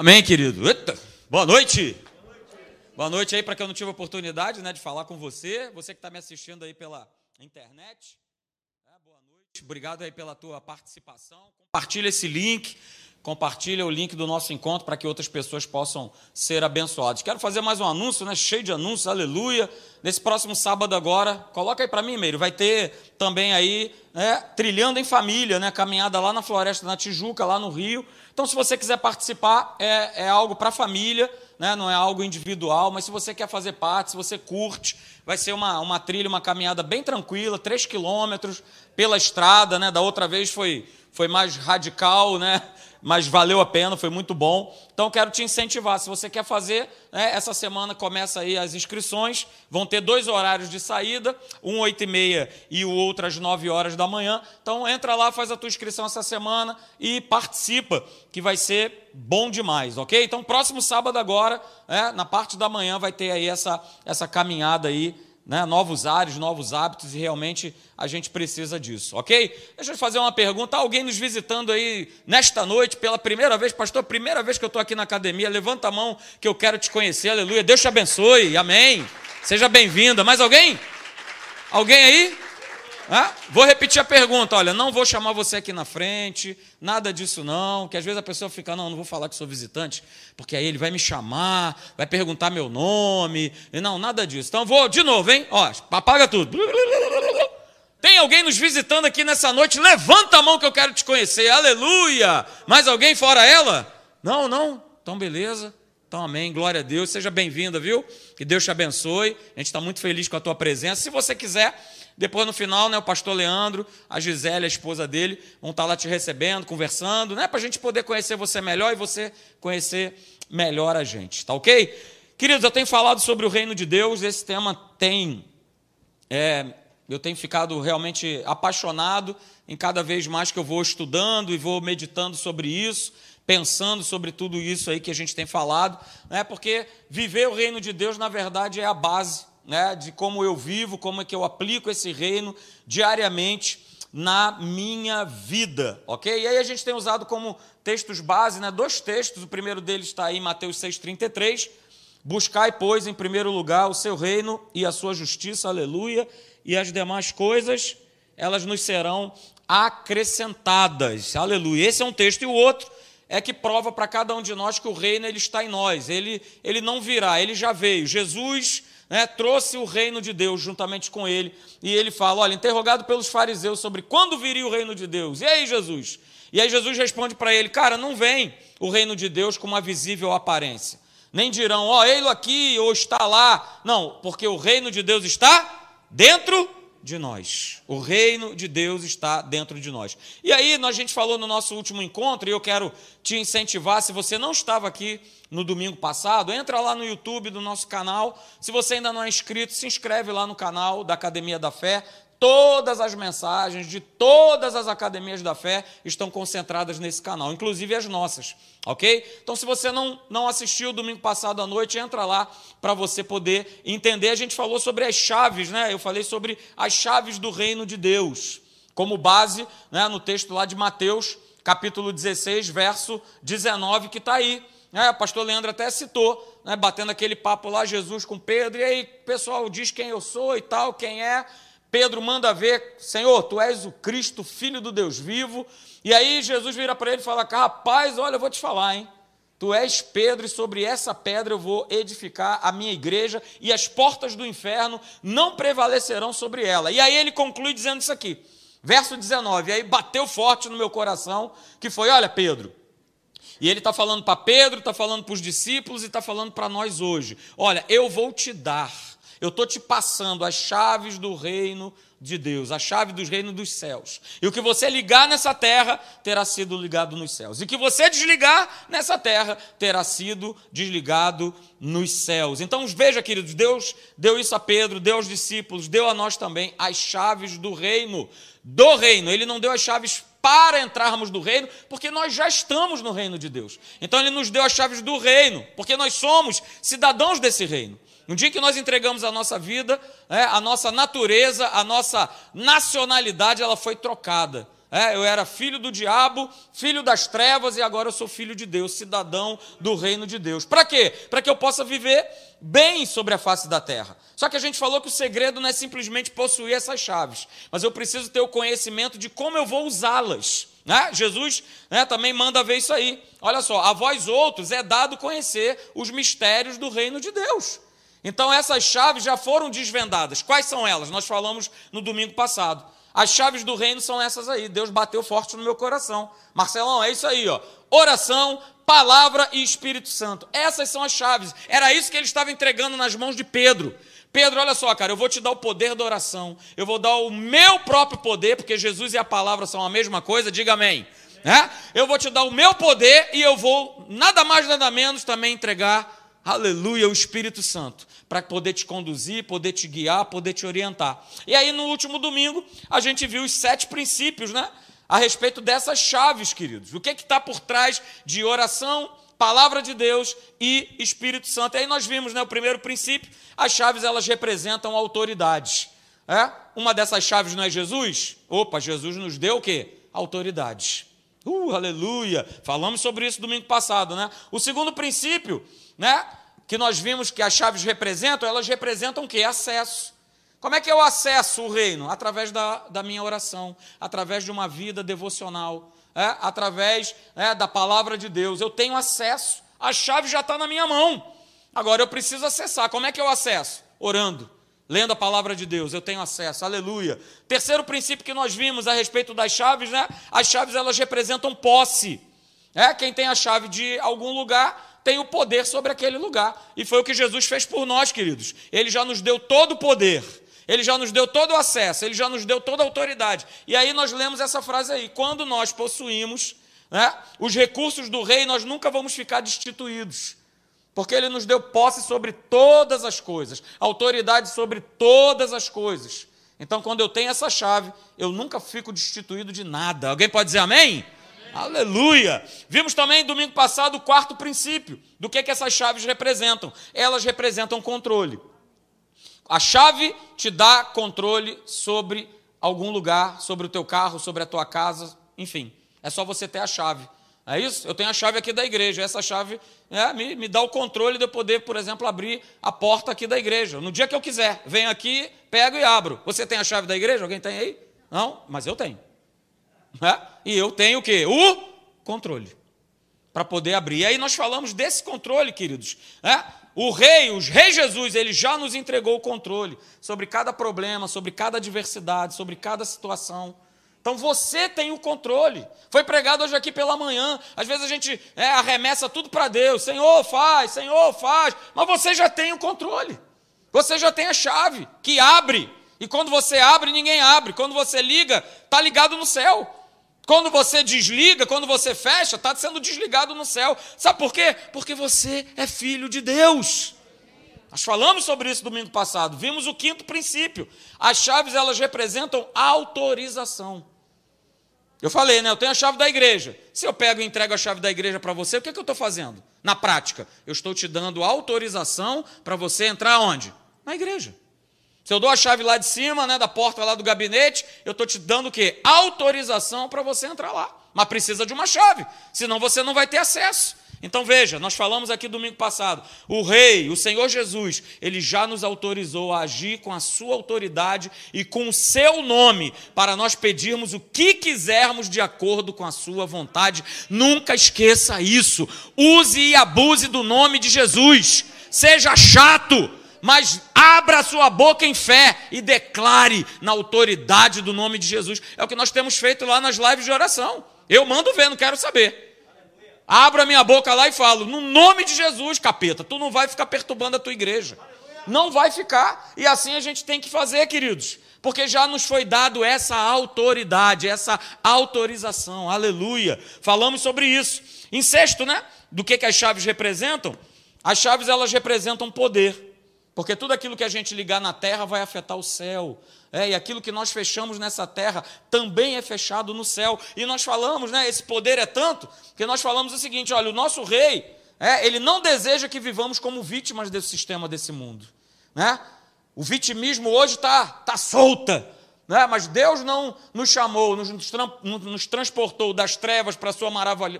Amém, querido? Eita, boa noite! Boa noite, aí para quem eu não tive a oportunidade, né, de falar com você. Você que está me assistindo aí pela internet. É, boa noite. Obrigado aí pela tua participação. Compartilha esse link. Compartilha o link do nosso encontro para que outras pessoas possam ser abençoadas. Quero fazer mais um anúncio, né? Cheio de anúncios, aleluia. Nesse próximo sábado agora, coloca aí para mim, Meiro, vai ter também aí, né, Trilhando em Família, né? Caminhada lá na floresta, na Tijuca, lá no Rio. Então, se você quiser participar, é algo para a família, né? Não é algo individual, mas se você quer fazer parte, se você curte, vai ser uma trilha, uma caminhada bem tranquila, 3 quilômetros pela estrada, né? Da outra vez foi mais radical, né? Mas valeu a pena, foi muito bom. Então, quero te incentivar. Se você quer fazer, né, essa semana começa aí as inscrições. Vão ter 2 horários de saída, um 8h30 e o outro às 9h da manhã. Então, entra lá, faz a tua inscrição essa semana e participa, que vai ser bom demais, ok? Então, próximo sábado agora, né, na parte da manhã, vai ter aí essa caminhada aí, né? Novos ares, novos hábitos, e realmente a gente precisa disso, ok? Deixa eu fazer uma pergunta. Alguém nos visitando aí nesta noite pela primeira vez? Pastor, primeira vez que eu estou aqui na academia, levanta a mão que eu quero te conhecer, aleluia, Deus te abençoe, amém, seja bem-vinda. Mais alguém? Alguém aí? Ah, vou repetir a pergunta, olha, não vou chamar você aqui na frente, nada disso não, que às vezes a pessoa fica, não vou falar que sou visitante, porque aí ele vai me chamar, vai perguntar meu nome, e não, nada disso. Então vou, de novo, hein, ó, apaga tudo. Tem alguém nos visitando aqui nessa noite? Levanta a mão que eu quero te conhecer, aleluia. Mais alguém fora ela? Não, então beleza. Então, amém, glória a Deus, seja bem-vinda, viu? Que Deus te abençoe, a gente está muito feliz com a tua presença. Se você quiser, depois no final, né, o pastor Leandro, a Gisele, a esposa dele, vão estar lá te recebendo, conversando, né, para a gente poder conhecer você melhor e você conhecer melhor a gente, tá ok? Queridos, eu tenho falado sobre o reino de Deus, esse tema eu tenho ficado realmente apaixonado em cada vez mais que eu vou estudando e vou meditando sobre isso, pensando sobre tudo isso aí que a gente tem falado, né? Porque viver o reino de Deus, na verdade, é a base, né, de como eu vivo, como é que eu aplico esse reino diariamente na minha vida, ok? E aí a gente tem usado como textos base, né, 2 textos, o primeiro deles está aí em Mateus 6,33, buscai, pois, em primeiro lugar o seu reino e a sua justiça, aleluia, e as demais coisas, elas nos serão acrescentadas, aleluia. Esse é um texto, e o outro é que prova para cada um de nós que o reino ele está em nós, ele não virá, ele já veio. Jesus, né, trouxe o reino de Deus juntamente com ele, e ele fala, olha, interrogado pelos fariseus sobre quando viria o reino de Deus, e aí Jesus responde para ele, cara, não vem o reino de Deus com uma visível aparência, nem dirão, ó, ei-lo aqui, ou está lá, não, porque o reino de Deus está dentro de nós, o reino de Deus está dentro de nós. E aí a gente falou no nosso último encontro, e eu quero te incentivar, se você não estava aqui no domingo passado, entra lá no YouTube do nosso canal, se você ainda não é inscrito, se inscreve lá no canal da Academia da Fé. Todas as mensagens de todas as academias da fé estão concentradas nesse canal, inclusive as nossas, ok? Então, se você não assistiu domingo passado à noite, entra lá para você poder entender. A gente falou sobre as chaves, né? Eu falei sobre as chaves do reino de Deus, como base, né, no texto lá de Mateus, capítulo 16, verso 19, que está aí. O pastor Leandro até citou, né, batendo aquele papo lá, Jesus com Pedro, e aí, pessoal, diz quem eu sou e tal, quem é... Pedro manda ver, Senhor, tu és o Cristo, Filho do Deus vivo. E aí Jesus vira para ele e fala, rapaz, olha, eu vou te falar, hein? Tu és Pedro e sobre essa pedra eu vou edificar a minha igreja e as portas do inferno não prevalecerão sobre ela. E aí ele conclui dizendo isso aqui, verso 19, e aí bateu forte no meu coração, que foi, olha, Pedro, e ele está falando para Pedro, está falando para os discípulos e está falando para nós hoje, olha, eu vou te dar, eu estou te passando as chaves do reino de Deus, a chave dos reinos dos céus. E o que você ligar nessa terra, terá sido ligado nos céus. E o que você desligar nessa terra, terá sido desligado nos céus. Então, veja, queridos, Deus deu isso a Pedro, deu aos discípulos, deu a nós também as chaves do reino. Ele não deu as chaves para entrarmos no reino, porque nós já estamos no reino de Deus. Então, ele nos deu as chaves do reino, porque nós somos cidadãos desse reino. No dia que nós entregamos a nossa vida, a nossa natureza, a nossa nacionalidade, ela foi trocada. Eu era filho do diabo, filho das trevas, e agora eu sou filho de Deus, cidadão do reino de Deus. Para quê? Para que eu possa viver bem sobre a face da terra. Só que a gente falou que o segredo não é simplesmente possuir essas chaves, mas eu preciso ter o conhecimento de como eu vou usá-las. Jesus também manda ver isso aí. Olha só, a vós outros é dado conhecer os mistérios do reino de Deus. Então essas chaves já foram desvendadas. Quais são elas? Nós falamos no domingo passado. As chaves do reino são essas aí. Deus bateu forte no meu coração. Marcelão, é isso aí, ó. Oração, palavra e Espírito Santo. Essas são as chaves. Era isso que ele estava entregando nas mãos de Pedro. Pedro, olha só, cara, eu vou te dar o poder da oração. Eu vou dar o meu próprio poder, porque Jesus e a palavra são a mesma coisa. Diga amém. Eu vou te dar o meu poder e eu vou, nada mais, nada menos, também entregar, aleluia, o Espírito Santo, para poder te conduzir, poder te guiar, poder te orientar. E aí, no último domingo, a gente viu os 7 princípios, a respeito dessas chaves, queridos. O que é que está por trás de oração, palavra de Deus e Espírito Santo? E aí nós vimos, o primeiro princípio, as chaves, elas representam autoridades. Uma dessas chaves não é Jesus? Opa, Jesus nos deu o quê? Autoridades. Aleluia! Falamos sobre isso domingo passado, O segundo princípio, que nós vimos que as chaves representam, elas representam o quê? Acesso. Como é que eu acesso o reino? Através da minha oração, através de uma vida devocional, através da palavra de Deus. Eu tenho acesso, a chave já está na minha mão, agora eu preciso acessar. Como é que eu acesso? Orando, lendo a palavra de Deus, eu tenho acesso, aleluia. Terceiro princípio que nós vimos a respeito das chaves, as chaves elas representam posse. Quem tem a chave de algum lugar tem o poder sobre aquele lugar, e foi o que Jesus fez por nós, queridos. Ele já nos deu todo o poder, Ele já nos deu todo o acesso, Ele já nos deu toda a autoridade. E aí nós lemos essa frase aí: quando nós possuímos os recursos do rei, nós nunca vamos ficar destituídos, porque Ele nos deu posse sobre todas as coisas, autoridade sobre todas as coisas. Então, quando eu tenho essa chave, eu nunca fico destituído de nada. Alguém pode dizer amém? Aleluia! Vimos também, domingo passado, o quarto princípio do que essas chaves representam. Elas representam controle. A chave te dá controle sobre algum lugar, sobre o teu carro, sobre a tua casa, enfim. É só você ter a chave. É isso? Eu tenho a chave aqui da igreja. Essa chave me dá o controle de eu poder, por exemplo, abrir a porta aqui da igreja. No dia que eu quiser, venho aqui, pego e abro. Você tem a chave da igreja? Alguém tem aí? Não? Mas eu tenho. E eu tenho o quê? O controle para poder abrir. E aí nós falamos desse controle, queridos. O rei Jesus, ele já nos entregou o controle sobre cada problema, sobre cada adversidade, sobre cada situação. Então você tem o controle. Foi pregado hoje aqui pela manhã. Às vezes a gente arremessa tudo para Deus. Senhor, faz. Mas você já tem o controle. Você já tem a chave que abre. E quando você abre, ninguém abre. Quando você liga, está ligado no céu. Quando você desliga, quando você fecha, está sendo desligado no céu. Sabe por quê? Porque você é filho de Deus. Nós falamos sobre isso domingo passado. Vimos o quinto princípio. As chaves, elas representam autorização. Eu falei, eu tenho a chave da igreja. Se eu pego e entrego a chave da igreja para você, o que eu estou fazendo? Na prática, eu estou te dando autorização para você entrar onde? Na igreja. Se eu dou a chave lá de cima, da porta lá do gabinete, eu estou te dando o quê? Autorização para você entrar lá. Mas precisa de uma chave, senão você não vai ter acesso. Então veja, nós falamos aqui domingo passado, o rei, o Senhor Jesus, ele já nos autorizou a agir com a sua autoridade e com o seu nome, para nós pedirmos o que quisermos de acordo com a sua vontade. Nunca esqueça isso. Use e abuse do nome de Jesus. Seja chato, mas abra a sua boca em fé e declare na autoridade do nome de Jesus. É o que nós temos feito lá nas lives de oração. Eu mando ver, não quero saber. Abra minha boca lá e falo, no nome de Jesus, capeta, tu não vai ficar perturbando a tua igreja. Não vai ficar. E assim a gente tem que fazer, queridos, porque já nos foi dado essa autoridade, essa autorização. Aleluia. Falamos sobre isso. Em sexto, do que as chaves representam? As chaves, elas representam poder. Porque tudo aquilo que a gente ligar na terra vai afetar o céu. E aquilo que nós fechamos nessa terra também é fechado no céu. E nós falamos, esse poder é tanto, que nós falamos o seguinte, olha, o nosso rei, ele não deseja que vivamos como vítimas desse sistema, desse mundo. O vitimismo hoje está solta. né? Mas Deus não nos chamou, nos transportou das trevas para a sua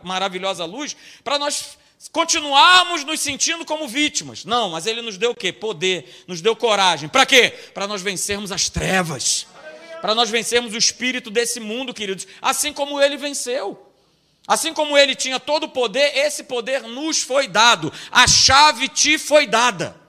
maravilhosa luz, para nós continuarmos nos sentindo como vítimas. Não, mas Ele nos deu o quê? Poder, nos deu coragem. Para quê? Para nós vencermos as trevas, para nós vencermos o espírito desse mundo, queridos, assim como Ele venceu. Assim como Ele tinha todo o poder, esse poder nos foi dado. A chave te foi dada.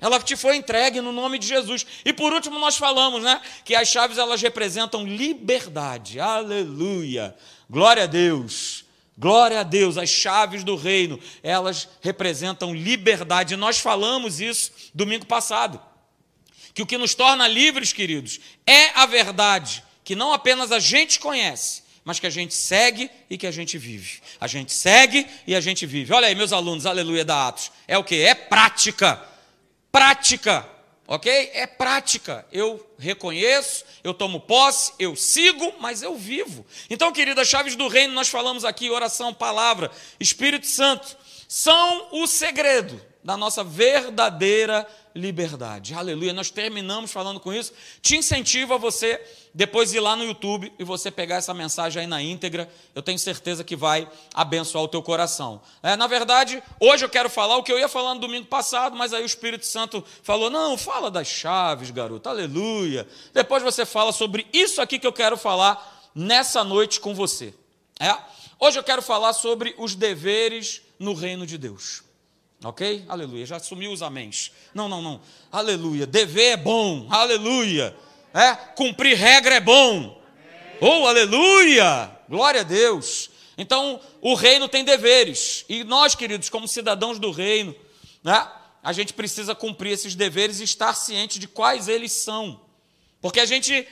Ela te foi entregue no nome de Jesus. E por último nós falamos, né, que as chaves elas representam liberdade. Aleluia! Glória a Deus! Glória a Deus! As chaves do reino, elas representam liberdade. E nós falamos isso domingo passado. Que o que nos torna livres, queridos, é a verdade que não apenas a gente conhece, mas que a gente segue e que a gente vive. A gente segue e a gente vive. Olha aí, meus alunos, aleluia, da Atos. É o quê? É prática. Prática, ok? É prática. Eu reconheço, eu tomo posse, eu sigo, mas eu vivo. Então, queridas, chaves do reino, nós falamos aqui, oração, palavra, Espírito Santo, são o segredo da nossa verdadeira liberdade. Aleluia, nós terminamos falando com isso. Te incentivo a você depois ir lá no YouTube e você pegar essa mensagem aí na íntegra. Eu tenho certeza que vai abençoar o teu coração. Na verdade, hoje eu quero falar o que eu ia falar no domingo passado, mas aí o Espírito Santo falou, não, fala das chaves, garoto, aleluia. Depois você fala sobre isso aqui que eu quero falar nessa noite com você. Hoje eu quero falar sobre os deveres no reino de Deus. Ok? Aleluia. Já sumiu os améns. Não. Aleluia. Dever é bom. Aleluia. Cumprir regra é bom. Oh, aleluia. Glória a Deus. Então, o reino tem deveres. E nós, queridos, como cidadãos do reino, né, a gente precisa cumprir esses deveres e estar ciente de quais eles são. Porque a gente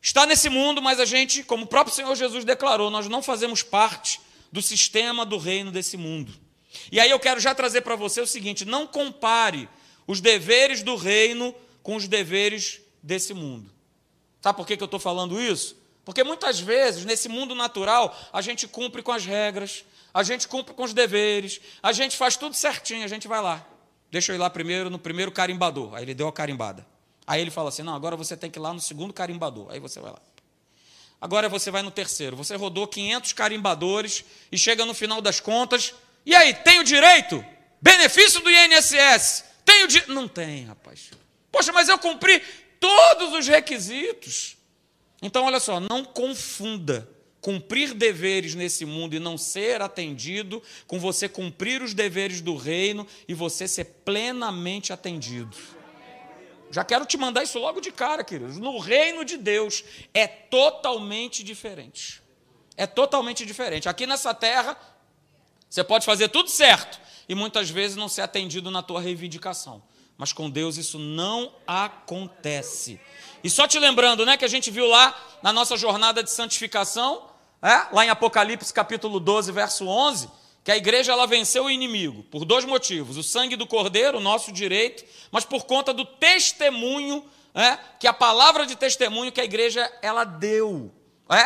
está nesse mundo, mas a gente, como o próprio Senhor Jesus declarou, nós não fazemos parte do sistema do reino desse mundo. E aí eu quero já trazer para você o seguinte, não compare os deveres do reino com os deveres desse mundo. Sabe por que eu estou falando isso? Porque muitas vezes, nesse mundo natural, a gente cumpre com as regras, a gente cumpre com os deveres, a gente faz tudo certinho, a gente vai lá. Deixa eu ir lá primeiro, no primeiro carimbador. Aí ele deu a carimbada. Aí ele fala assim, não, agora você tem que ir lá no segundo carimbador. Aí você vai lá. Agora você vai no terceiro. Você rodou 500 carimbadores e chega no final das contas... E aí, tem o direito? Benefício do INSS? Tem o direito? Não tem, rapaz. Poxa, mas eu cumpri todos os requisitos. Então, olha só, não confunda cumprir deveres nesse mundo e não ser atendido com você cumprir os deveres do reino e você ser plenamente atendido. Já quero te mandar isso logo de cara, queridos. No reino de Deus é totalmente diferente. É totalmente diferente. Aqui nessa terra... Você pode fazer tudo certo e muitas vezes não ser atendido na tua reivindicação. Mas com Deus isso não acontece. E só te lembrando, né, que a gente viu lá na nossa jornada de santificação, lá em Apocalipse capítulo 12, verso 11, que a igreja ela venceu o inimigo por dois motivos. O sangue do Cordeiro, o nosso direito, mas por conta do testemunho, que a palavra de testemunho que a igreja ela deu.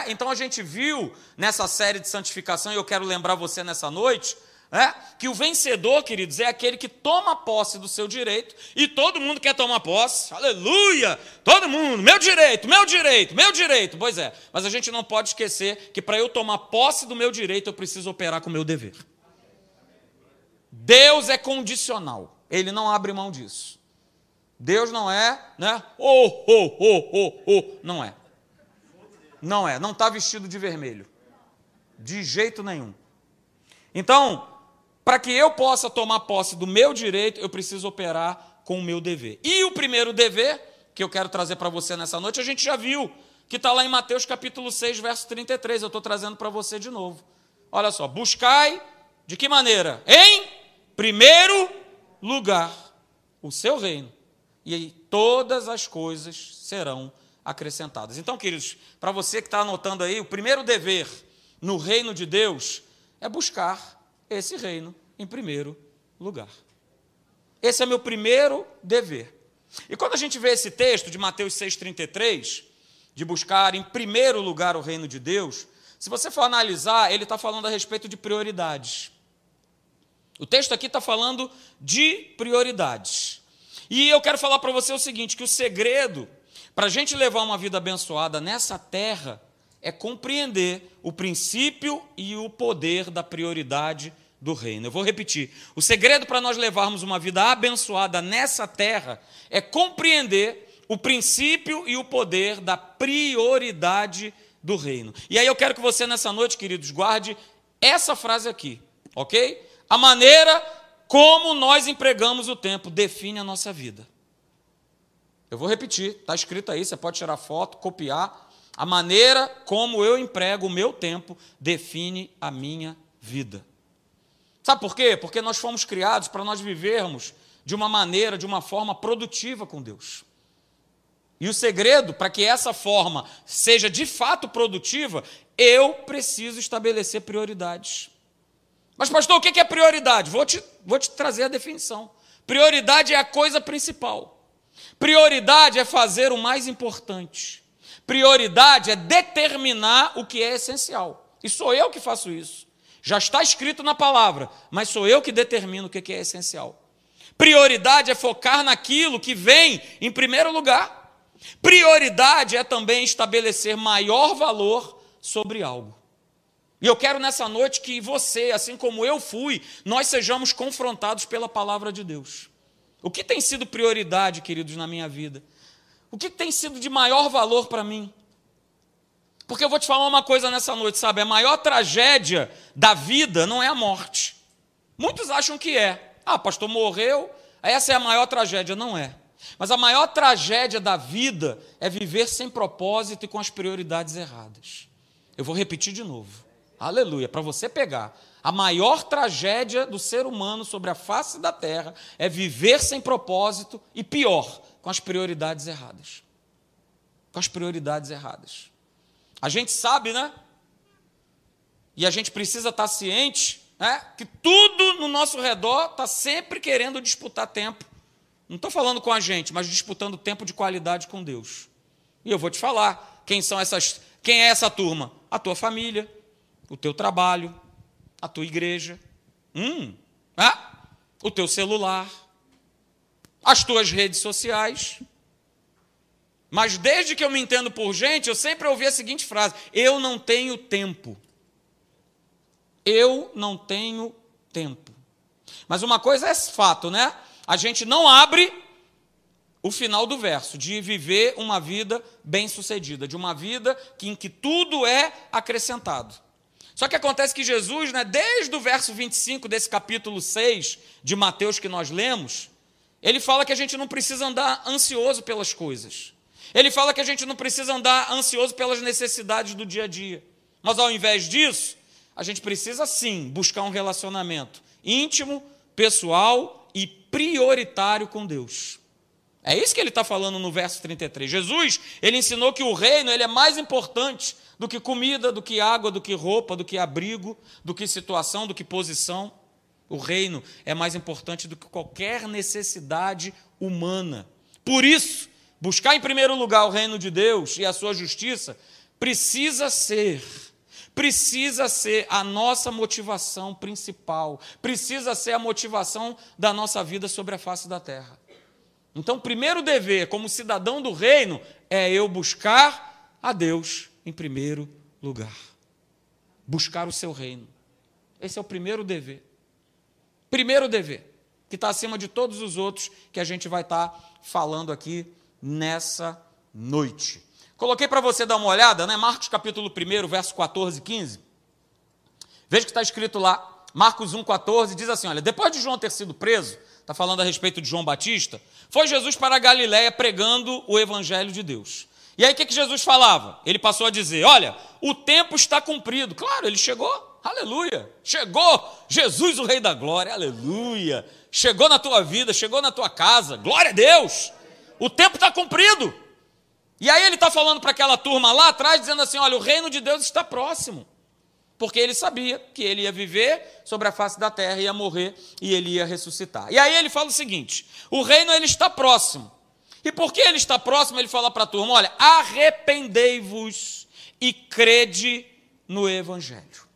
Então a gente viu nessa série de santificação, e eu quero lembrar você nessa noite, que o vencedor, queridos, é aquele que toma posse do seu direito, e todo mundo quer tomar posse, aleluia, todo mundo, meu direito, meu direito, meu direito, pois é, mas a gente não pode esquecer que para eu tomar posse do meu direito, eu preciso operar com o meu dever. Deus é condicional, Ele não abre mão disso. Deus não é, né, não é. Não é, não está vestido de vermelho, de jeito nenhum. Então, para que eu possa tomar posse do meu direito, eu preciso operar com o meu dever. E o primeiro dever, que eu quero trazer para você nessa noite, a gente já viu, que está lá em Mateus capítulo 6, verso 33, eu estou trazendo para você de novo. Olha só, buscai, de que maneira? Em primeiro lugar, o seu reino, e aí todas as coisas serão acrescentadas. Então, queridos, para você que está anotando aí, o primeiro dever no reino de Deus é buscar esse reino em primeiro lugar. Esse é meu primeiro dever. E quando a gente vê esse texto de Mateus 6,33, de buscar em primeiro lugar o reino de Deus, se você for analisar, ele está falando a respeito de prioridades. O texto aqui está falando de prioridades. E eu quero falar para você o seguinte, que o segredo Para a gente levar uma vida abençoada nessa terra, é compreender o princípio e o poder da prioridade do reino. Eu vou repetir. O segredo para nós levarmos uma vida abençoada nessa terra é compreender o princípio e o poder da prioridade do reino. E aí eu quero que você nessa noite, queridos, guarde essa frase aqui, ok? A maneira como nós empregamos o tempo define a nossa vida. Eu vou repetir, está escrito aí, você pode tirar foto, copiar. A maneira como eu emprego o meu tempo define a minha vida. Sabe por quê? Porque nós fomos criados para nós vivermos de uma maneira, de uma forma produtiva com Deus. E o segredo para que essa forma seja de fato produtiva, eu preciso estabelecer prioridades. Mas, pastor, o que é prioridade? Vou te trazer a definição. Prioridade é a coisa principal. Prioridade é fazer o mais importante. Prioridade é determinar o que é essencial. E sou eu que faço isso. Já está escrito na palavra, mas sou eu que determino o que é essencial. Prioridade é focar naquilo que vem em primeiro lugar. Prioridade é também estabelecer maior valor sobre algo. E eu quero nessa noite que você, assim como eu fui, nós sejamos confrontados pela palavra de Deus. O que tem sido prioridade, queridos, na minha vida? O que tem sido de maior valor para mim? Porque eu vou te falar uma coisa nessa noite, sabe? A maior tragédia da vida não é a morte. Muitos acham que é. Ah, pastor, morreu, essa é a maior tragédia. Não é. Mas a maior tragédia da vida é viver sem propósito e com as prioridades erradas. Eu vou repetir de novo. Aleluia, para você pegar. A maior tragédia do ser humano sobre a face da terra é viver sem propósito e pior, com as prioridades erradas. Com as prioridades erradas. A gente sabe, né? E a gente precisa estar ciente, né? Que tudo no nosso redor está sempre querendo disputar tempo. Não estou falando com a gente, mas disputando tempo de qualidade com Deus. E eu vou te falar, quem é essa turma? A tua família, o teu trabalho, a tua igreja, o teu celular, as tuas redes sociais. Mas desde que eu me entendo por gente, eu sempre ouvi a seguinte frase: eu não tenho tempo. Eu não tenho tempo. Mas uma coisa é fato, né? A gente não abre o final do verso, de viver uma vida bem-sucedida, de uma vida em que tudo é acrescentado. Só que acontece que Jesus, né, desde o verso 25 desse capítulo 6 de Mateus que nós lemos, ele fala que a gente não precisa andar ansioso pelas coisas. Ele fala que a gente não precisa andar ansioso pelas necessidades do dia a dia. Mas ao invés disso, a gente precisa sim buscar um relacionamento íntimo, pessoal e prioritário com Deus. É isso que ele está falando no verso 33. Jesus, ele ensinou que o reino, ele é mais importante do que comida, do que água, do que roupa, do que abrigo, do que situação, do que posição. O reino é mais importante do que qualquer necessidade humana. Por isso, buscar em primeiro lugar o reino de Deus e a sua justiça precisa ser a nossa motivação principal, precisa ser a motivação da nossa vida sobre a face da terra. Então, o primeiro dever, como cidadão do reino, é eu buscar a Deus em primeiro lugar. Buscar o seu reino. Esse é o primeiro dever. Primeiro dever, que está acima de todos os outros que a gente vai estar falando aqui nessa noite. Coloquei para você dar uma olhada, né? Marcos capítulo 1, verso 14 e 15. Veja que está escrito lá, Marcos 1, 14, diz assim, olha, depois de João ter sido preso, está falando a respeito de João Batista, foi Jesus para a Galiléia pregando o evangelho de Deus. E aí o que Jesus falava? Ele passou a dizer, olha, o tempo está cumprido. Claro, ele chegou, aleluia, chegou Jesus, o Rei da Glória, aleluia, chegou na tua vida, chegou na tua casa, glória a Deus, o tempo está cumprido. E aí ele está falando para aquela turma lá atrás, dizendo assim, olha, o reino de Deus está próximo, porque ele sabia que ele ia viver sobre a face da terra, ia morrer e ele ia ressuscitar. E aí ele fala o seguinte, o reino ele está próximo, e porque ele está próximo, ele fala para a turma, olha, arrependei-vos e crede no evangelho.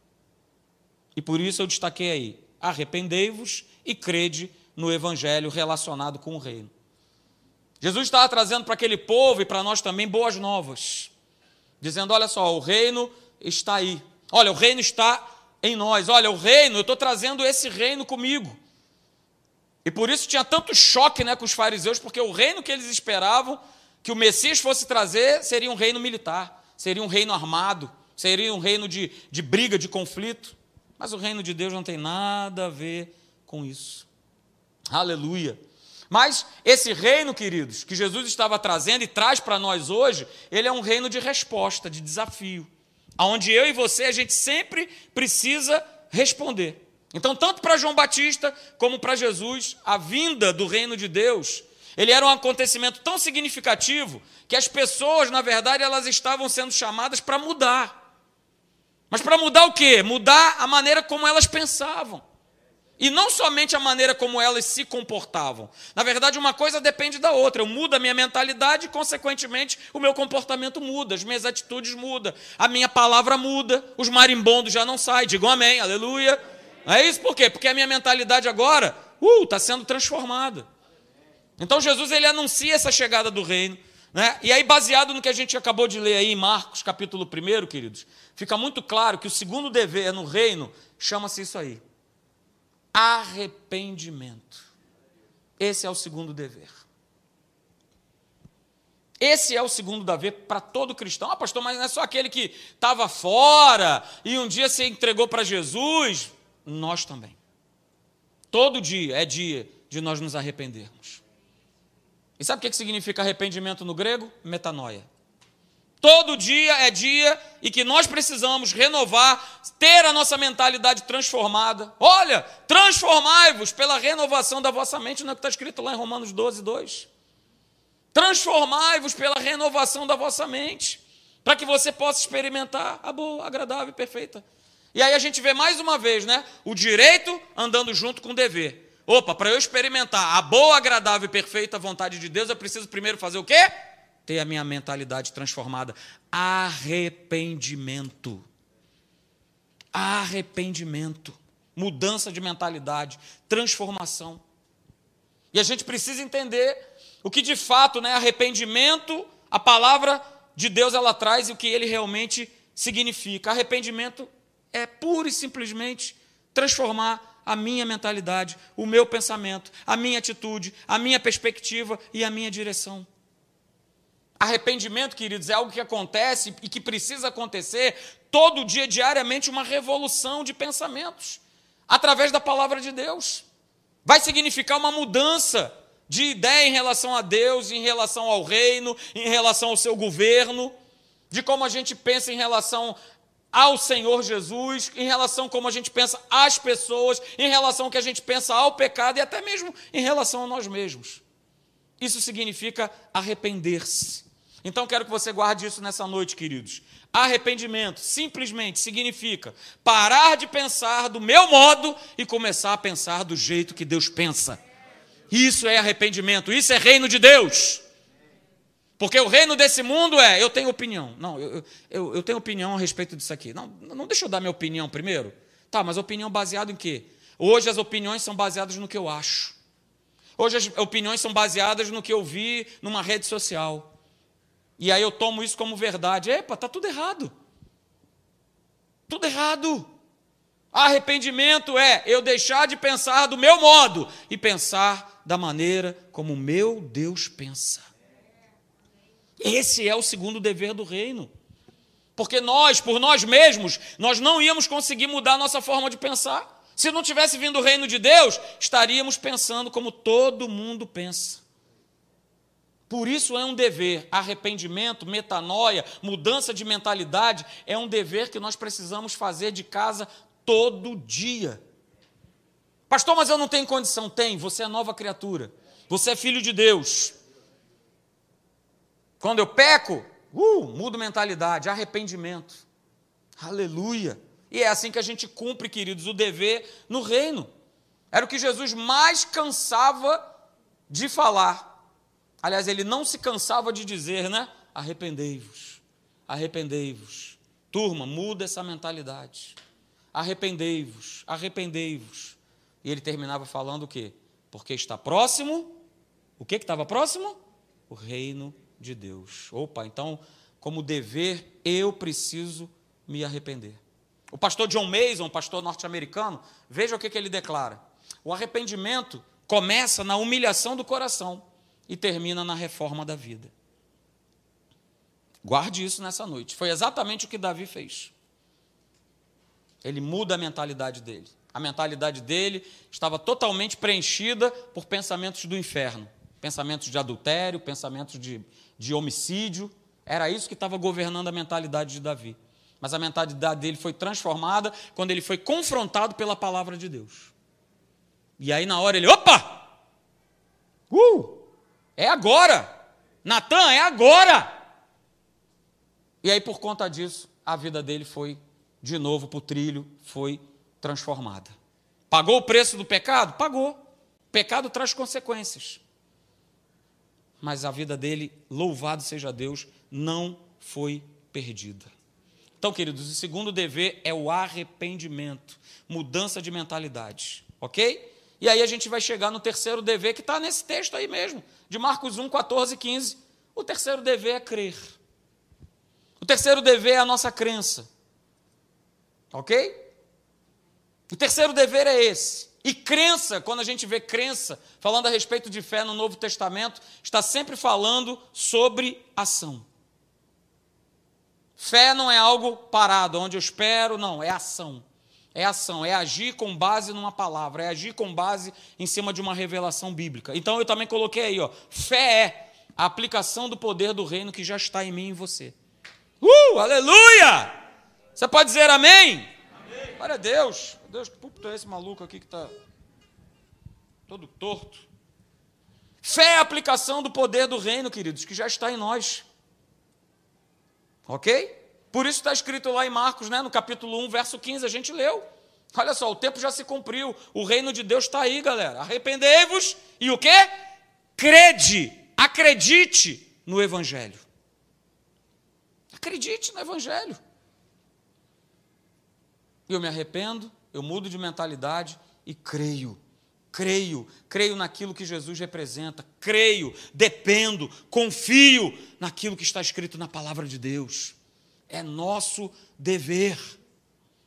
E por isso eu destaquei aí, arrependei-vos e crede no evangelho relacionado com o reino. Jesus estava trazendo para aquele povo e para nós também boas novas, dizendo, olha só, o reino está aí, olha, o reino está em nós, olha, o reino, eu estou trazendo esse reino comigo. E por isso tinha tanto choque, né, com os fariseus, porque o reino que eles esperavam que o Messias fosse trazer seria um reino militar, seria um reino armado, seria um reino de briga, de conflito. Mas o reino de Deus não tem nada a ver com isso. Aleluia! Mas esse reino, queridos, que Jesus estava trazendo e traz para nós hoje, ele é um reino de resposta, de desafio, onde eu e você, a gente sempre precisa responder. Então, tanto para João Batista como para Jesus, a vinda do reino de Deus, ele era um acontecimento tão significativo que as pessoas, na verdade, elas estavam sendo chamadas para mudar. Mas para mudar o quê? Mudar a maneira como elas pensavam. E não somente a maneira como elas se comportavam. Na verdade, uma coisa depende da outra. Eu mudo a minha mentalidade e, consequentemente, o meu comportamento muda, as minhas atitudes mudam, a minha palavra muda, os marimbondos já não saem. Digam amém, aleluia. É isso por quê? Porque a minha mentalidade agora está sendo transformada. Então Jesus ele anuncia essa chegada do reino, né? E aí baseado no que a gente acabou de ler aí em Marcos capítulo 1, queridos, fica muito claro que o segundo dever no reino chama-se isso aí, arrependimento. Esse é o segundo dever. Esse é o segundo dever para todo cristão. Ah, pastor, mas não é só aquele que estava fora e um dia se entregou para Jesus? Nós também. Todo dia é dia de nós nos arrependermos. E sabe o que significa arrependimento no grego? Metanoia. Todo dia é dia e que nós precisamos renovar, ter a nossa mentalidade transformada. Olha, transformai-vos pela renovação da vossa mente, não é o que está escrito lá em Romanos 12:2. Transformai-vos pela renovação da vossa mente, para que você possa experimentar a boa, agradável e perfeita. E aí a gente vê mais uma vez, né, o direito andando junto com o dever. Opa, para eu experimentar a boa, agradável e perfeita vontade de Deus, eu preciso primeiro fazer o quê? Ter a minha mentalidade transformada. Arrependimento. Arrependimento. Mudança de mentalidade, transformação. E a gente precisa entender o que de fato, né, arrependimento, a palavra de Deus ela traz e o que ele realmente significa. Arrependimento é pura e simplesmente transformar a minha mentalidade, o meu pensamento, a minha atitude, a minha perspectiva e a minha direção. Arrependimento, queridos, é algo que acontece e que precisa acontecer todo dia, diariamente, uma revolução de pensamentos, através da palavra de Deus. Vai significar uma mudança de ideia em relação a Deus, em relação ao reino, em relação ao seu governo, de como a gente pensa em relação ao Senhor Jesus, em relação como a gente pensa às pessoas, em relação ao que a gente pensa ao pecado e até mesmo em relação a nós mesmos. Isso significa arrepender-se. Então, quero que você guarde isso nessa noite, queridos. Arrependimento simplesmente significa parar de pensar do meu modo e começar a pensar do jeito que Deus pensa. Isso é arrependimento, isso é reino de Deus. Porque o reino desse mundo é, eu tenho opinião. Não, eu tenho opinião a respeito disso aqui. Não, deixa eu dar minha opinião primeiro. Tá, mas opinião baseada em quê? Hoje as opiniões são baseadas no que eu acho. Hoje as opiniões são baseadas no que eu vi numa rede social. E aí eu tomo isso como verdade. Epa, tá tudo errado. Tudo errado. Arrependimento é eu deixar de pensar do meu modo e pensar da maneira como o meu Deus pensa. Esse é o segundo dever do reino, porque nós, por nós mesmos, nós não íamos conseguir mudar a nossa forma de pensar. Se não tivesse vindo o reino de Deus, estaríamos pensando como todo mundo pensa. Por isso é um dever, arrependimento, metanoia, mudança de mentalidade, é um dever que nós precisamos fazer de casa todo dia. Pastor, mas eu não tenho condição. Tem, você é nova criatura, você é filho de Deus. Quando eu peco, mudo mentalidade, arrependimento. Aleluia! E é assim que a gente cumpre, queridos, o dever no reino. Era o que Jesus mais cansava de falar. Aliás, ele não se cansava de dizer, né? Arrependei-vos, arrependei-vos. Turma, muda essa mentalidade. Arrependei-vos, arrependei-vos. E ele terminava falando o quê? Porque está próximo. O que estava próximo? o reino de Deus. Opa, então, como dever, eu preciso me arrepender. O pastor John Mason, um pastor norte-americano, veja o que ele declara. O arrependimento começa na humilhação do coração e termina na reforma da vida. Guarde isso nessa noite. Foi exatamente o que Davi fez. Ele muda a mentalidade dele. A mentalidade dele estava totalmente preenchida por pensamentos do inferno. Pensamentos de adultério, pensamentos de homicídio. Era isso que estava governando a mentalidade de Davi. Mas a mentalidade dele foi transformada quando ele foi confrontado pela palavra de Deus. E aí, na hora, ele, opa! É agora! Natan, é agora! E aí, por conta disso, a vida dele foi de novo para o trilho, foi transformada. Pagou o preço do pecado? Pagou. O pecado traz consequências. Mas a vida dele, louvado seja Deus, não foi perdida. Então, queridos, o segundo dever é o arrependimento, mudança de mentalidade, ok? E aí a gente vai chegar no terceiro dever, que está nesse texto aí mesmo, de Marcos 1, 14 e 15. O terceiro dever é crer. O terceiro dever é a nossa crença, ok? O terceiro dever é esse. E crença, quando a gente vê crença, falando a respeito de fé no Novo Testamento, está sempre falando sobre ação. Fé não é algo parado, onde eu espero, não, é ação. É ação, é agir com base numa palavra, é agir com base em cima de uma revelação bíblica. Então eu também coloquei aí, ó, fé é a aplicação do poder do reino que já está em mim e em você. Aleluia! Você pode dizer amém? Amém. Glória a Deus. Meu Deus, que púlpito é esse maluco aqui que está todo torto? Fé é a aplicação do poder do reino, queridos, que já está em nós. Ok? Por isso está escrito lá em Marcos, né, no capítulo 1, verso 15, a gente leu. Olha só, o tempo já se cumpriu. O reino de Deus está aí, galera. Arrependei-vos e o quê? Crede. Acredite no Evangelho. Acredite no Evangelho. Eu me arrependo, eu mudo de mentalidade e creio. Creio naquilo que Jesus representa. Creio, dependo, confio naquilo que está escrito na palavra de Deus. É nosso dever.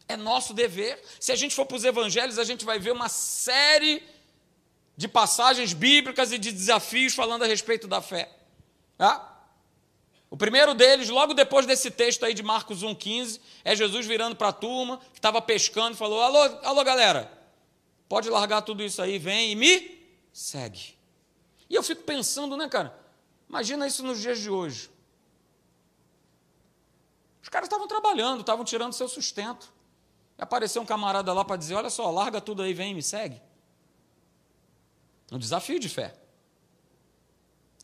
É nosso dever. Se a gente for para os evangelhos, a gente vai ver uma série de passagens bíblicas e de desafios falando a respeito da fé. Tá? O primeiro deles, logo depois desse texto aí de Marcos 1,15, é Jesus virando para a turma, que estava pescando, e falou, alô galera, pode largar tudo isso aí, vem e me segue. E eu fico pensando, né, cara, imagina isso nos dias de hoje. Os caras estavam trabalhando, estavam tirando seu sustento. E apareceu um camarada lá para dizer, olha só, larga tudo aí, vem e me segue. É um desafio de fé.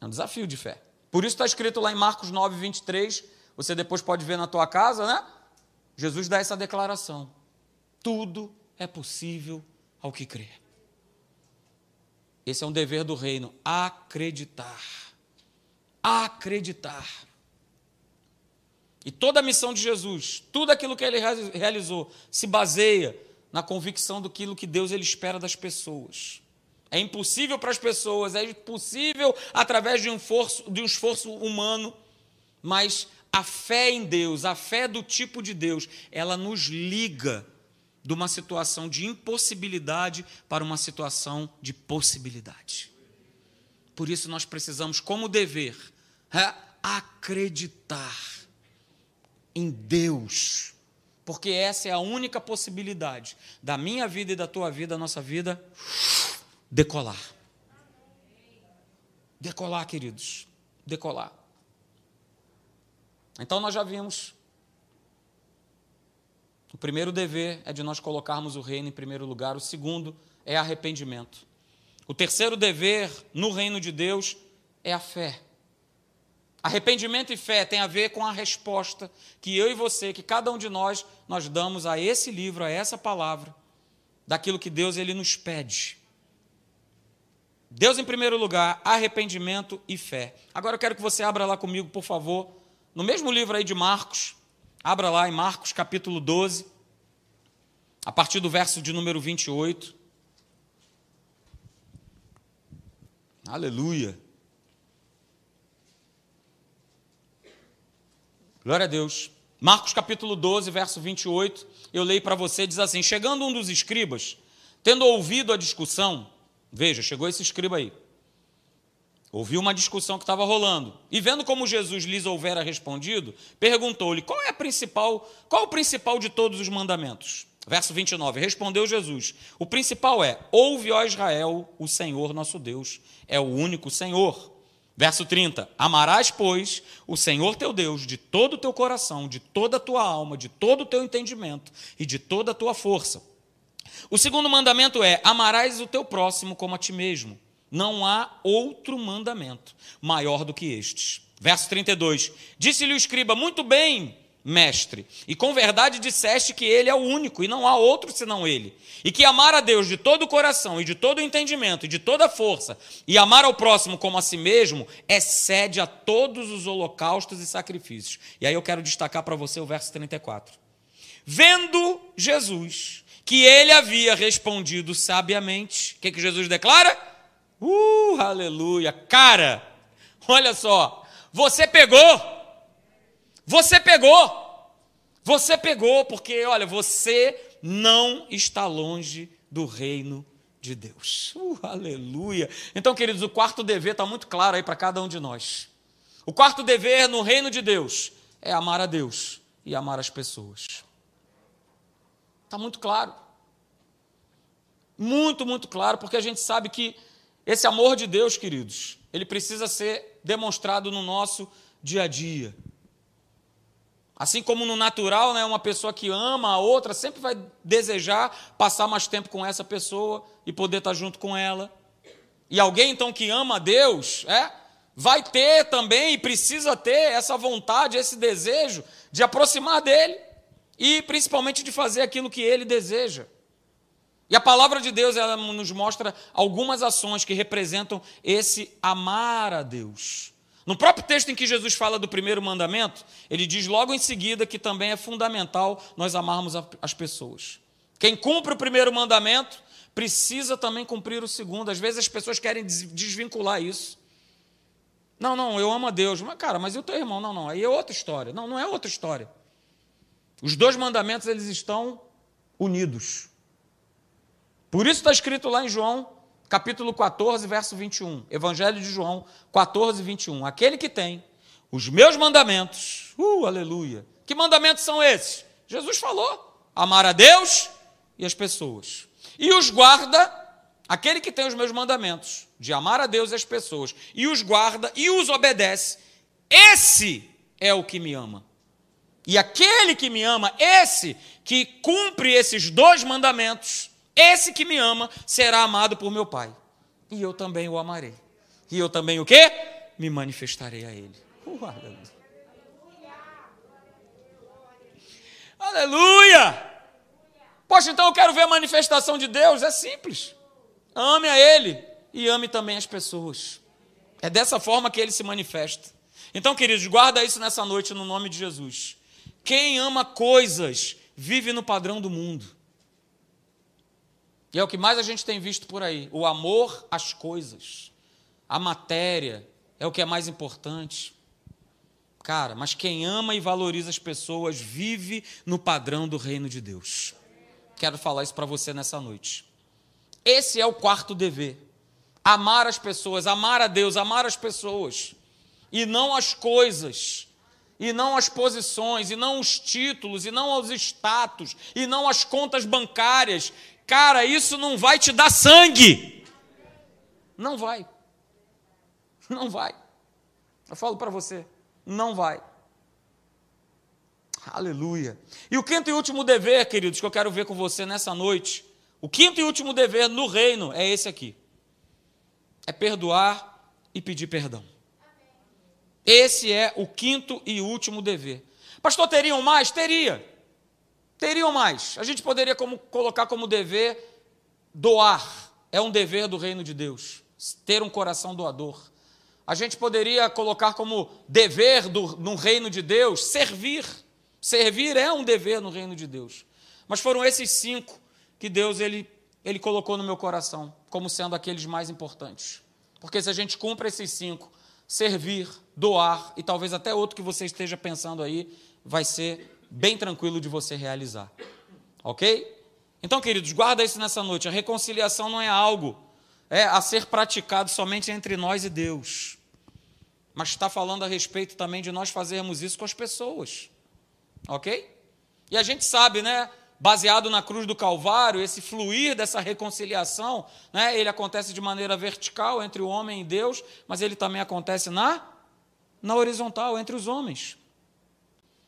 É um desafio de fé. Por isso está escrito lá em Marcos 9, 23, você depois pode ver na tua casa, né? Jesus dá essa declaração. Tudo é possível ao que crê. Esse é um dever do reino, acreditar. Acreditar. E toda a missão de Jesus, tudo aquilo que ele realizou, se baseia na convicção daquilo que Deus ele espera das pessoas. É impossível para as pessoas, é impossível através de um esforço humano, mas a fé em Deus, a fé do tipo de Deus, ela nos liga de uma situação de impossibilidade para uma situação de possibilidade. Por isso nós precisamos, como dever, acreditar em Deus, porque essa é a única possibilidade da minha vida e da tua vida, a nossa vida... decolar. Decolar, queridos. Decolar. Então, nós já vimos. O primeiro dever é de nós colocarmos o reino em primeiro lugar. O segundo é arrependimento. O terceiro dever no reino de Deus é a fé. Arrependimento e fé tem a ver com a resposta que eu e você, que cada um de nós, nós damos a esse livro, a essa palavra, daquilo que Deus ele nos pede. Deus em primeiro lugar, arrependimento e fé. Agora eu quero que você abra lá comigo, por favor, no mesmo livro aí de Marcos, abra lá em Marcos capítulo 12, a partir do verso de número 28. Aleluia! Glória a Deus. Marcos capítulo 12, verso 28, eu leio para você, diz assim: chegando um dos escribas, tendo ouvido a discussão, veja, chegou esse escriba aí, ouviu uma discussão que estava rolando, e vendo como Jesus lhes houvera respondido, perguntou-lhe: qual é o principal de todos os mandamentos? Verso 29, respondeu Jesus: o principal é, ouve, ó Israel, o Senhor nosso Deus é o único Senhor. Verso 30, amarás, pois, o Senhor teu Deus de todo o teu coração, de toda a tua alma, de todo o teu entendimento e de toda a tua força. O segundo mandamento é, amarás o teu próximo como a ti mesmo. Não há outro mandamento maior do que estes. Verso 32, disse-lhe o escriba: muito bem, mestre, e com verdade disseste que ele é o único, e não há outro senão ele, e que amar a Deus de todo o coração, e de todo o entendimento, e de toda a força, e amar ao próximo como a si mesmo, excede a todos os holocaustos e sacrifícios. E aí eu quero destacar para você o verso 34. Vendo Jesus que ele havia respondido sabiamente, o que Jesus declara? Aleluia! Cara, olha só, você pegou, porque, olha, você não está longe do reino de Deus. Aleluia! Então, queridos, o quarto dever está muito claro aí para cada um de nós. O quarto dever no reino de Deus é amar a Deus e amar as pessoas. Está muito claro. Muito, muito claro, porque a gente sabe que esse amor de Deus, queridos, ele precisa ser demonstrado no nosso dia a dia. Assim como no natural, né, uma pessoa que ama a outra sempre vai desejar passar mais tempo com essa pessoa e poder estar junto com ela. E alguém, então, que ama a Deus, vai ter também e precisa ter essa vontade, esse desejo de aproximar dele e, principalmente, de fazer aquilo que ele deseja. E a palavra de Deus, ela nos mostra algumas ações que representam esse amar a Deus. No próprio texto em que Jesus fala do primeiro mandamento, ele diz logo em seguida que também é fundamental nós amarmos as pessoas. Quem cumpre o primeiro mandamento precisa também cumprir o segundo. Às vezes as pessoas querem desvincular isso. Não, eu amo a Deus. Mas, cara, mas e o teu irmão? Não, aí é outra história. Não é outra história. Os dois mandamentos, eles estão unidos. Por isso está escrito lá em João, capítulo 14, verso 21, Evangelho de João 14, 21, aquele que tem os meus mandamentos, aleluia, que mandamentos são esses? Jesus falou, amar a Deus e as pessoas, e os guarda, aquele que tem os meus mandamentos, de amar a Deus e as pessoas, e os guarda e os obedece, esse é o que me ama, e aquele que me ama, esse que cumpre esses dois mandamentos, esse que me ama será amado por meu Pai. E eu também o amarei. E eu também o quê? Me manifestarei a ele. Aleluia. Aleluia! Poxa, então eu quero ver a manifestação de Deus. É simples. Ame a ele e ame também as pessoas. É dessa forma que ele se manifesta. Então, queridos, guarda isso nessa noite no nome de Jesus. Quem ama coisas vive no padrão do mundo. E é o que mais a gente tem visto por aí, o amor às coisas, a matéria, é o que é mais importante. Cara, mas quem ama e valoriza as pessoas vive no padrão do reino de Deus. Quero falar isso para você nessa noite. Esse é o quarto dever, amar as pessoas, amar a Deus, amar as pessoas, e não as coisas, e não as posições, e não os títulos, e não os status, e não as contas bancárias. Cara, isso não vai te dar sangue. Não vai. Eu falo para você, não vai. Aleluia. E o quinto e último dever, queridos, que eu quero ver com você nessa noite, o quinto e último dever no reino é esse aqui. É perdoar e pedir perdão. Esse é o quinto e último dever. Pastor, teriam mais? Teriam mais. A gente poderia colocar como dever doar. É um dever do reino de Deus. Ter um coração doador. A gente poderia colocar como dever no reino de Deus servir. Servir é um dever no reino de Deus. Mas foram esses 5 que Deus ele colocou no meu coração como sendo aqueles mais importantes. Porque se a gente cumpre esses 5, servir, doar, e talvez até outro que você esteja pensando aí, vai ser bem tranquilo de você realizar. Ok? Então, queridos, guarda isso nessa noite. A reconciliação não é algo a ser praticado somente entre nós e Deus, mas está falando a respeito também de nós fazermos isso com as pessoas. Ok? E a gente sabe, né? Baseado na cruz do Calvário, esse fluir dessa reconciliação, né, ele acontece de maneira vertical entre o homem e Deus, mas ele também acontece na horizontal, entre os homens.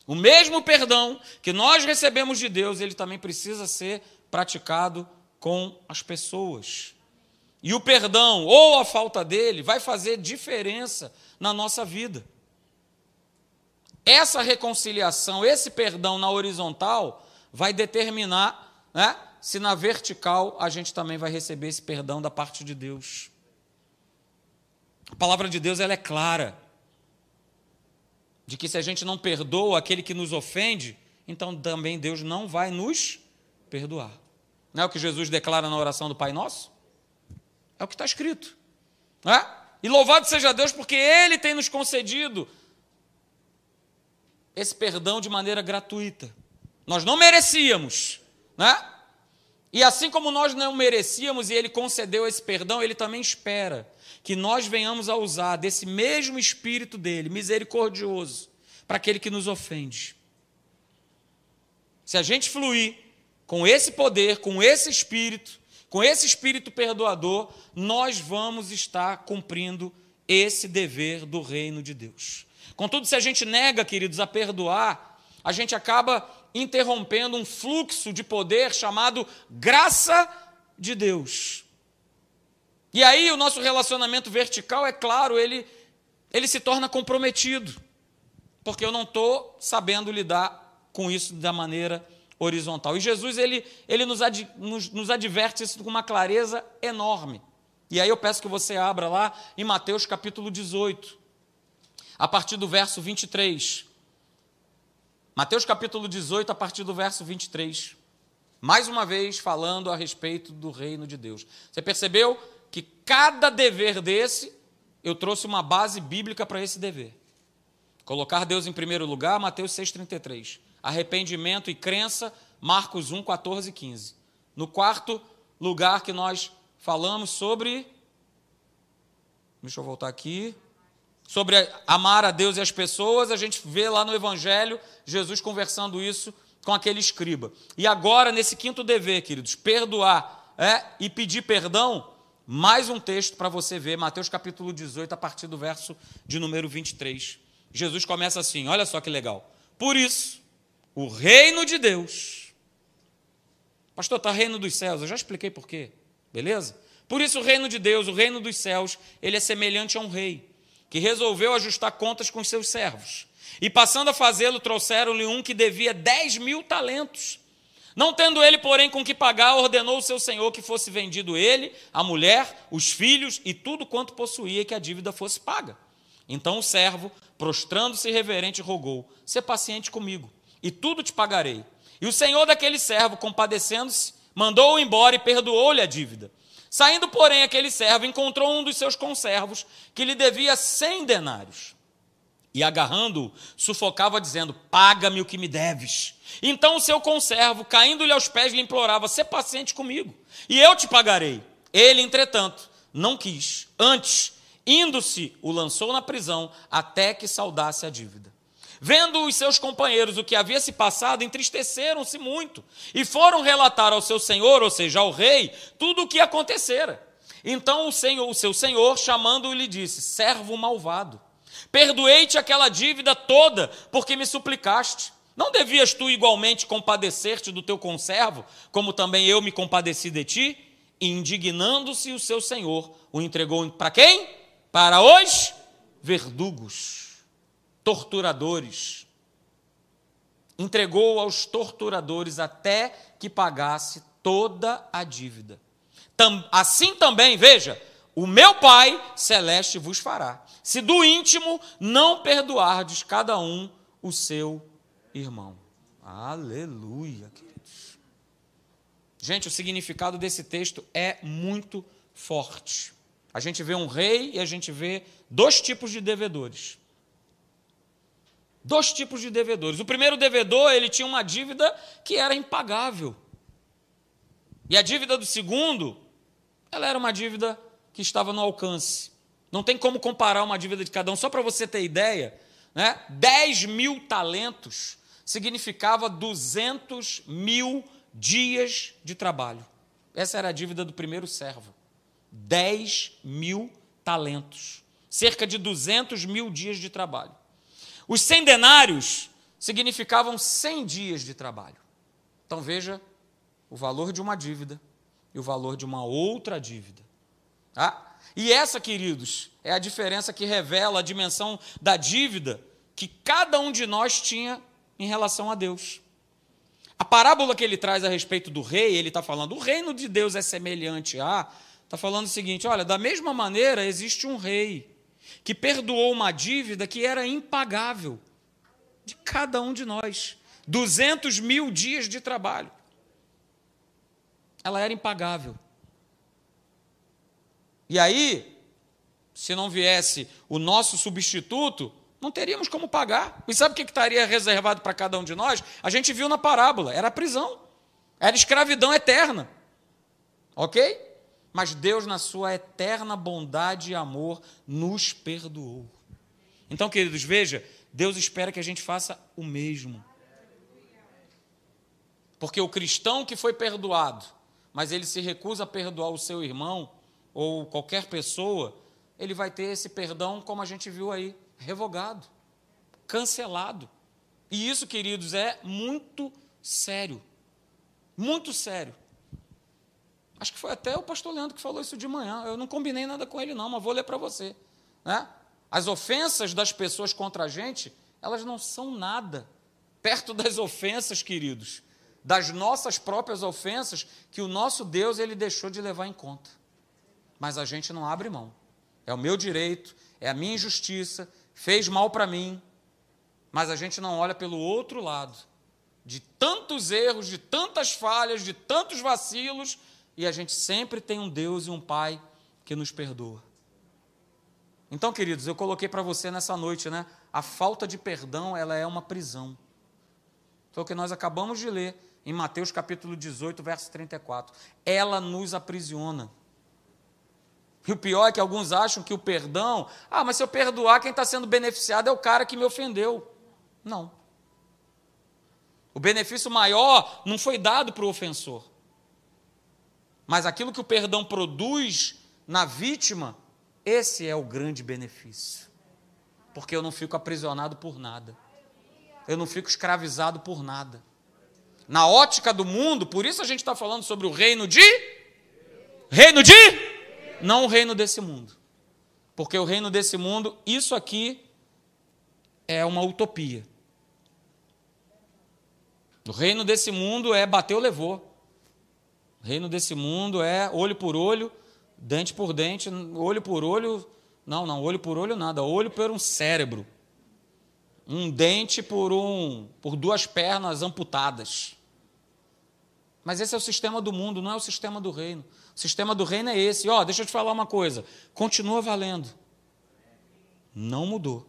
O mesmo perdão que nós recebemos de Deus, ele também precisa ser praticado com as pessoas. E o perdão, ou a falta dele, vai fazer diferença na nossa vida. Essa reconciliação, esse perdão na horizontal, vai determinar, né, se na vertical a gente também vai receber esse perdão da parte de Deus. A palavra de Deus, ela é clara, de que se a gente não perdoa aquele que nos ofende, então também Deus não vai nos perdoar. Não é o que Jesus declara na oração do Pai Nosso? É o que está escrito. Né? E louvado seja Deus, porque Ele tem nos concedido esse perdão de maneira gratuita. Nós não merecíamos, né? E assim como nós não merecíamos e Ele concedeu esse perdão, Ele também espera que nós venhamos a usar desse mesmo espírito dEle, misericordioso, para aquele que nos ofende. Se a gente fluir com esse poder, com esse espírito perdoador, nós vamos estar cumprindo esse dever do reino de Deus. Contudo, se a gente nega, queridos, a perdoar, a gente acaba interrompendo um fluxo de poder chamado graça de Deus. E aí o nosso relacionamento vertical, é claro, ele se torna comprometido, porque eu não estou sabendo lidar com isso da maneira horizontal. E Jesus ele nos adverte isso com uma clareza enorme. E aí eu peço que você abra lá em Mateus capítulo 18, a partir do verso 23. Mateus capítulo 18, a partir do verso 23, mais uma vez falando a respeito do reino de Deus. Você percebeu que cada dever desse, eu trouxe uma base bíblica para esse dever. Colocar Deus em primeiro lugar, Mateus 6,33. Arrependimento e crença, Marcos 1, 14 e 15. No quarto lugar que nós falamos sobre, deixa eu voltar aqui, sobre amar a Deus e as pessoas, a gente vê lá no Evangelho, Jesus conversando isso com aquele escriba. E agora, nesse quinto dever, queridos, perdoar e pedir perdão, mais um texto para você ver, Mateus capítulo 18, a partir do verso de número 23. Jesus começa assim, olha só que legal. Por isso, o reino de Deus... Pastor, está reino dos céus, eu já expliquei por quê, beleza? Por isso, o reino de Deus, o reino dos céus, ele é semelhante a um rei, que resolveu ajustar contas com seus servos. E passando a fazê-lo, trouxeram-lhe um que devia 10.000 talentos. Não tendo ele, porém, com que pagar, ordenou o seu senhor que fosse vendido ele, a mulher, os filhos e tudo quanto possuía, e que a dívida fosse paga. Então o servo, prostrando-se reverente, rogou: "Sê paciente comigo, e tudo te pagarei." E o senhor daquele servo, compadecendo-se, mandou-o embora e perdoou-lhe a dívida. Saindo, porém, aquele servo encontrou um dos seus conservos que lhe devia 100 denários. E agarrando-o, sufocava dizendo: "Paga-me o que me deves." Então o seu conservo, caindo-lhe aos pés, lhe implorava: "Sê paciente comigo, e eu te pagarei." Ele, entretanto, não quis. Antes, indo-se, o lançou na prisão até que saudasse a dívida. Vendo os seus companheiros o que havia se passado, entristeceram-se muito e foram relatar ao seu senhor, ou seja, ao rei, tudo o que acontecera. Então o seu senhor, chamando-o, lhe disse: "Servo malvado, perdoei-te aquela dívida toda porque me suplicaste. Não devias tu igualmente compadecer-te do teu conservo, como também eu me compadeci de ti?" E indignando-se o seu senhor, o entregou para quem? Para os verdugos. Torturadores, entregou aos torturadores até que pagasse toda a dívida. Assim também, veja, o meu Pai Celeste vos fará, se do íntimo não perdoardes cada um o seu irmão. Aleluia, queridos. Gente, o significado desse texto é muito forte. A gente vê um rei e a gente vê dois tipos de devedores. Dois tipos de devedores. O primeiro devedor, ele tinha uma dívida que era impagável. E a dívida do segundo, ela era uma dívida que estava no alcance. Não tem como comparar uma dívida de cada um. Só para você ter ideia, né? 10 mil talentos significava 200 mil dias de trabalho. Essa era a dívida do primeiro servo. 10 mil talentos. Cerca de 200 mil dias de trabalho. Os 100 denários significavam 100 dias de trabalho. Então veja o valor de uma dívida e o valor de uma outra dívida. Tá? E essa, queridos, é a diferença que revela a dimensão da dívida que cada um de nós tinha em relação a Deus. A parábola que ele traz a respeito do rei, ele está falando, o reino de Deus é semelhante a... Está falando o seguinte, olha, da mesma maneira existe um rei que perdoou uma dívida que era impagável de cada um de nós. 200 mil dias de trabalho. Ela era impagável. E aí, se não viesse o nosso substituto, não teríamos como pagar. E sabe o que estaria reservado para cada um de nós? A gente viu na parábola, era a prisão, era escravidão eterna. Ok? Mas Deus, na sua eterna bondade e amor, nos perdoou. Então, queridos, veja, Deus espera que a gente faça o mesmo. Porque o cristão que foi perdoado, mas ele se recusa a perdoar o seu irmão ou qualquer pessoa, ele vai ter esse perdão, como a gente viu aí, revogado, cancelado. E isso, queridos, é muito sério. Muito sério. Acho que foi até o pastor Leandro que falou isso de manhã. Eu não combinei nada com ele, não, mas vou ler para você. Né? As ofensas das pessoas contra a gente, elas não são nada perto das ofensas, queridos, das nossas próprias ofensas, que o nosso Deus ele deixou de levar em conta. Mas a gente não abre mão. É o meu direito, é a minha injustiça, fez mal para mim, mas a gente não olha pelo outro lado. De tantos erros, de tantas falhas, de tantos vacilos... E a gente sempre tem um Deus e um Pai que nos perdoa. Então, queridos, eu coloquei para você nessa noite, né? A falta de perdão, ela é uma prisão. Foi o que nós acabamos de ler em Mateus capítulo 18, verso 34. Ela nos aprisiona. E o pior é que alguns acham que o perdão... Ah, mas se eu perdoar, quem está sendo beneficiado é o cara que me ofendeu. Não. O benefício maior não foi dado para o ofensor. Mas aquilo que o perdão produz na vítima, esse é o grande benefício. Porque eu não fico aprisionado por nada. Eu não fico escravizado por nada. Na ótica do mundo, por isso a gente está falando sobre o reino de... Reino de? Não o reino desse mundo. Porque o reino desse mundo, isso aqui é uma utopia. O reino desse mundo é bateu, levou. Reino desse mundo é olho por olho, dente por dente, olho por olho, não, olho por olho nada, olho por um cérebro, um dente por duas pernas amputadas. Mas esse é o sistema do mundo, não é o sistema do reino. O sistema do reino é esse. Ó, deixa eu te falar uma coisa, continua valendo. Não mudou.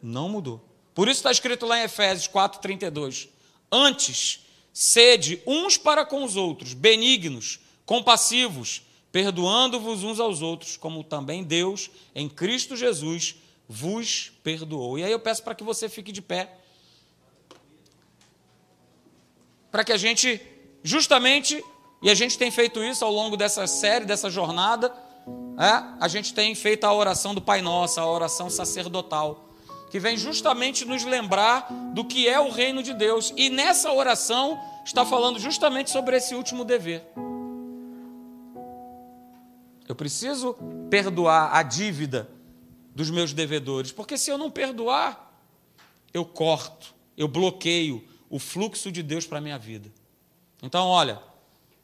Não mudou. Por isso está escrito lá em Efésios 4:32. Antes... Sede uns para com os outros, benignos, compassivos, perdoando-vos uns aos outros, como também Deus, em Cristo Jesus, vos perdoou. E aí eu peço para que você fique de pé, para que a gente, justamente, e a gente tem feito isso ao longo dessa série, dessa jornada, a gente tem feito a oração do Pai Nosso, a oração sacerdotal, que vem justamente nos lembrar do que é o reino de Deus. E nessa oração está falando justamente sobre esse último dever. Eu preciso perdoar a dívida dos meus devedores, porque se eu não perdoar, eu corto, eu bloqueio o fluxo de Deus para a minha vida. Então, olha,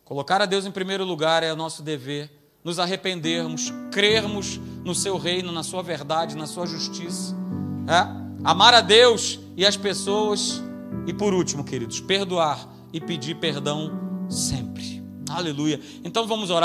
colocar a Deus em primeiro lugar é o nosso dever, nos arrependermos, crermos no seu reino, na sua verdade, na sua justiça. Amar a Deus e as pessoas e, por último, queridos, perdoar e pedir perdão sempre. Aleluia. Então vamos orar.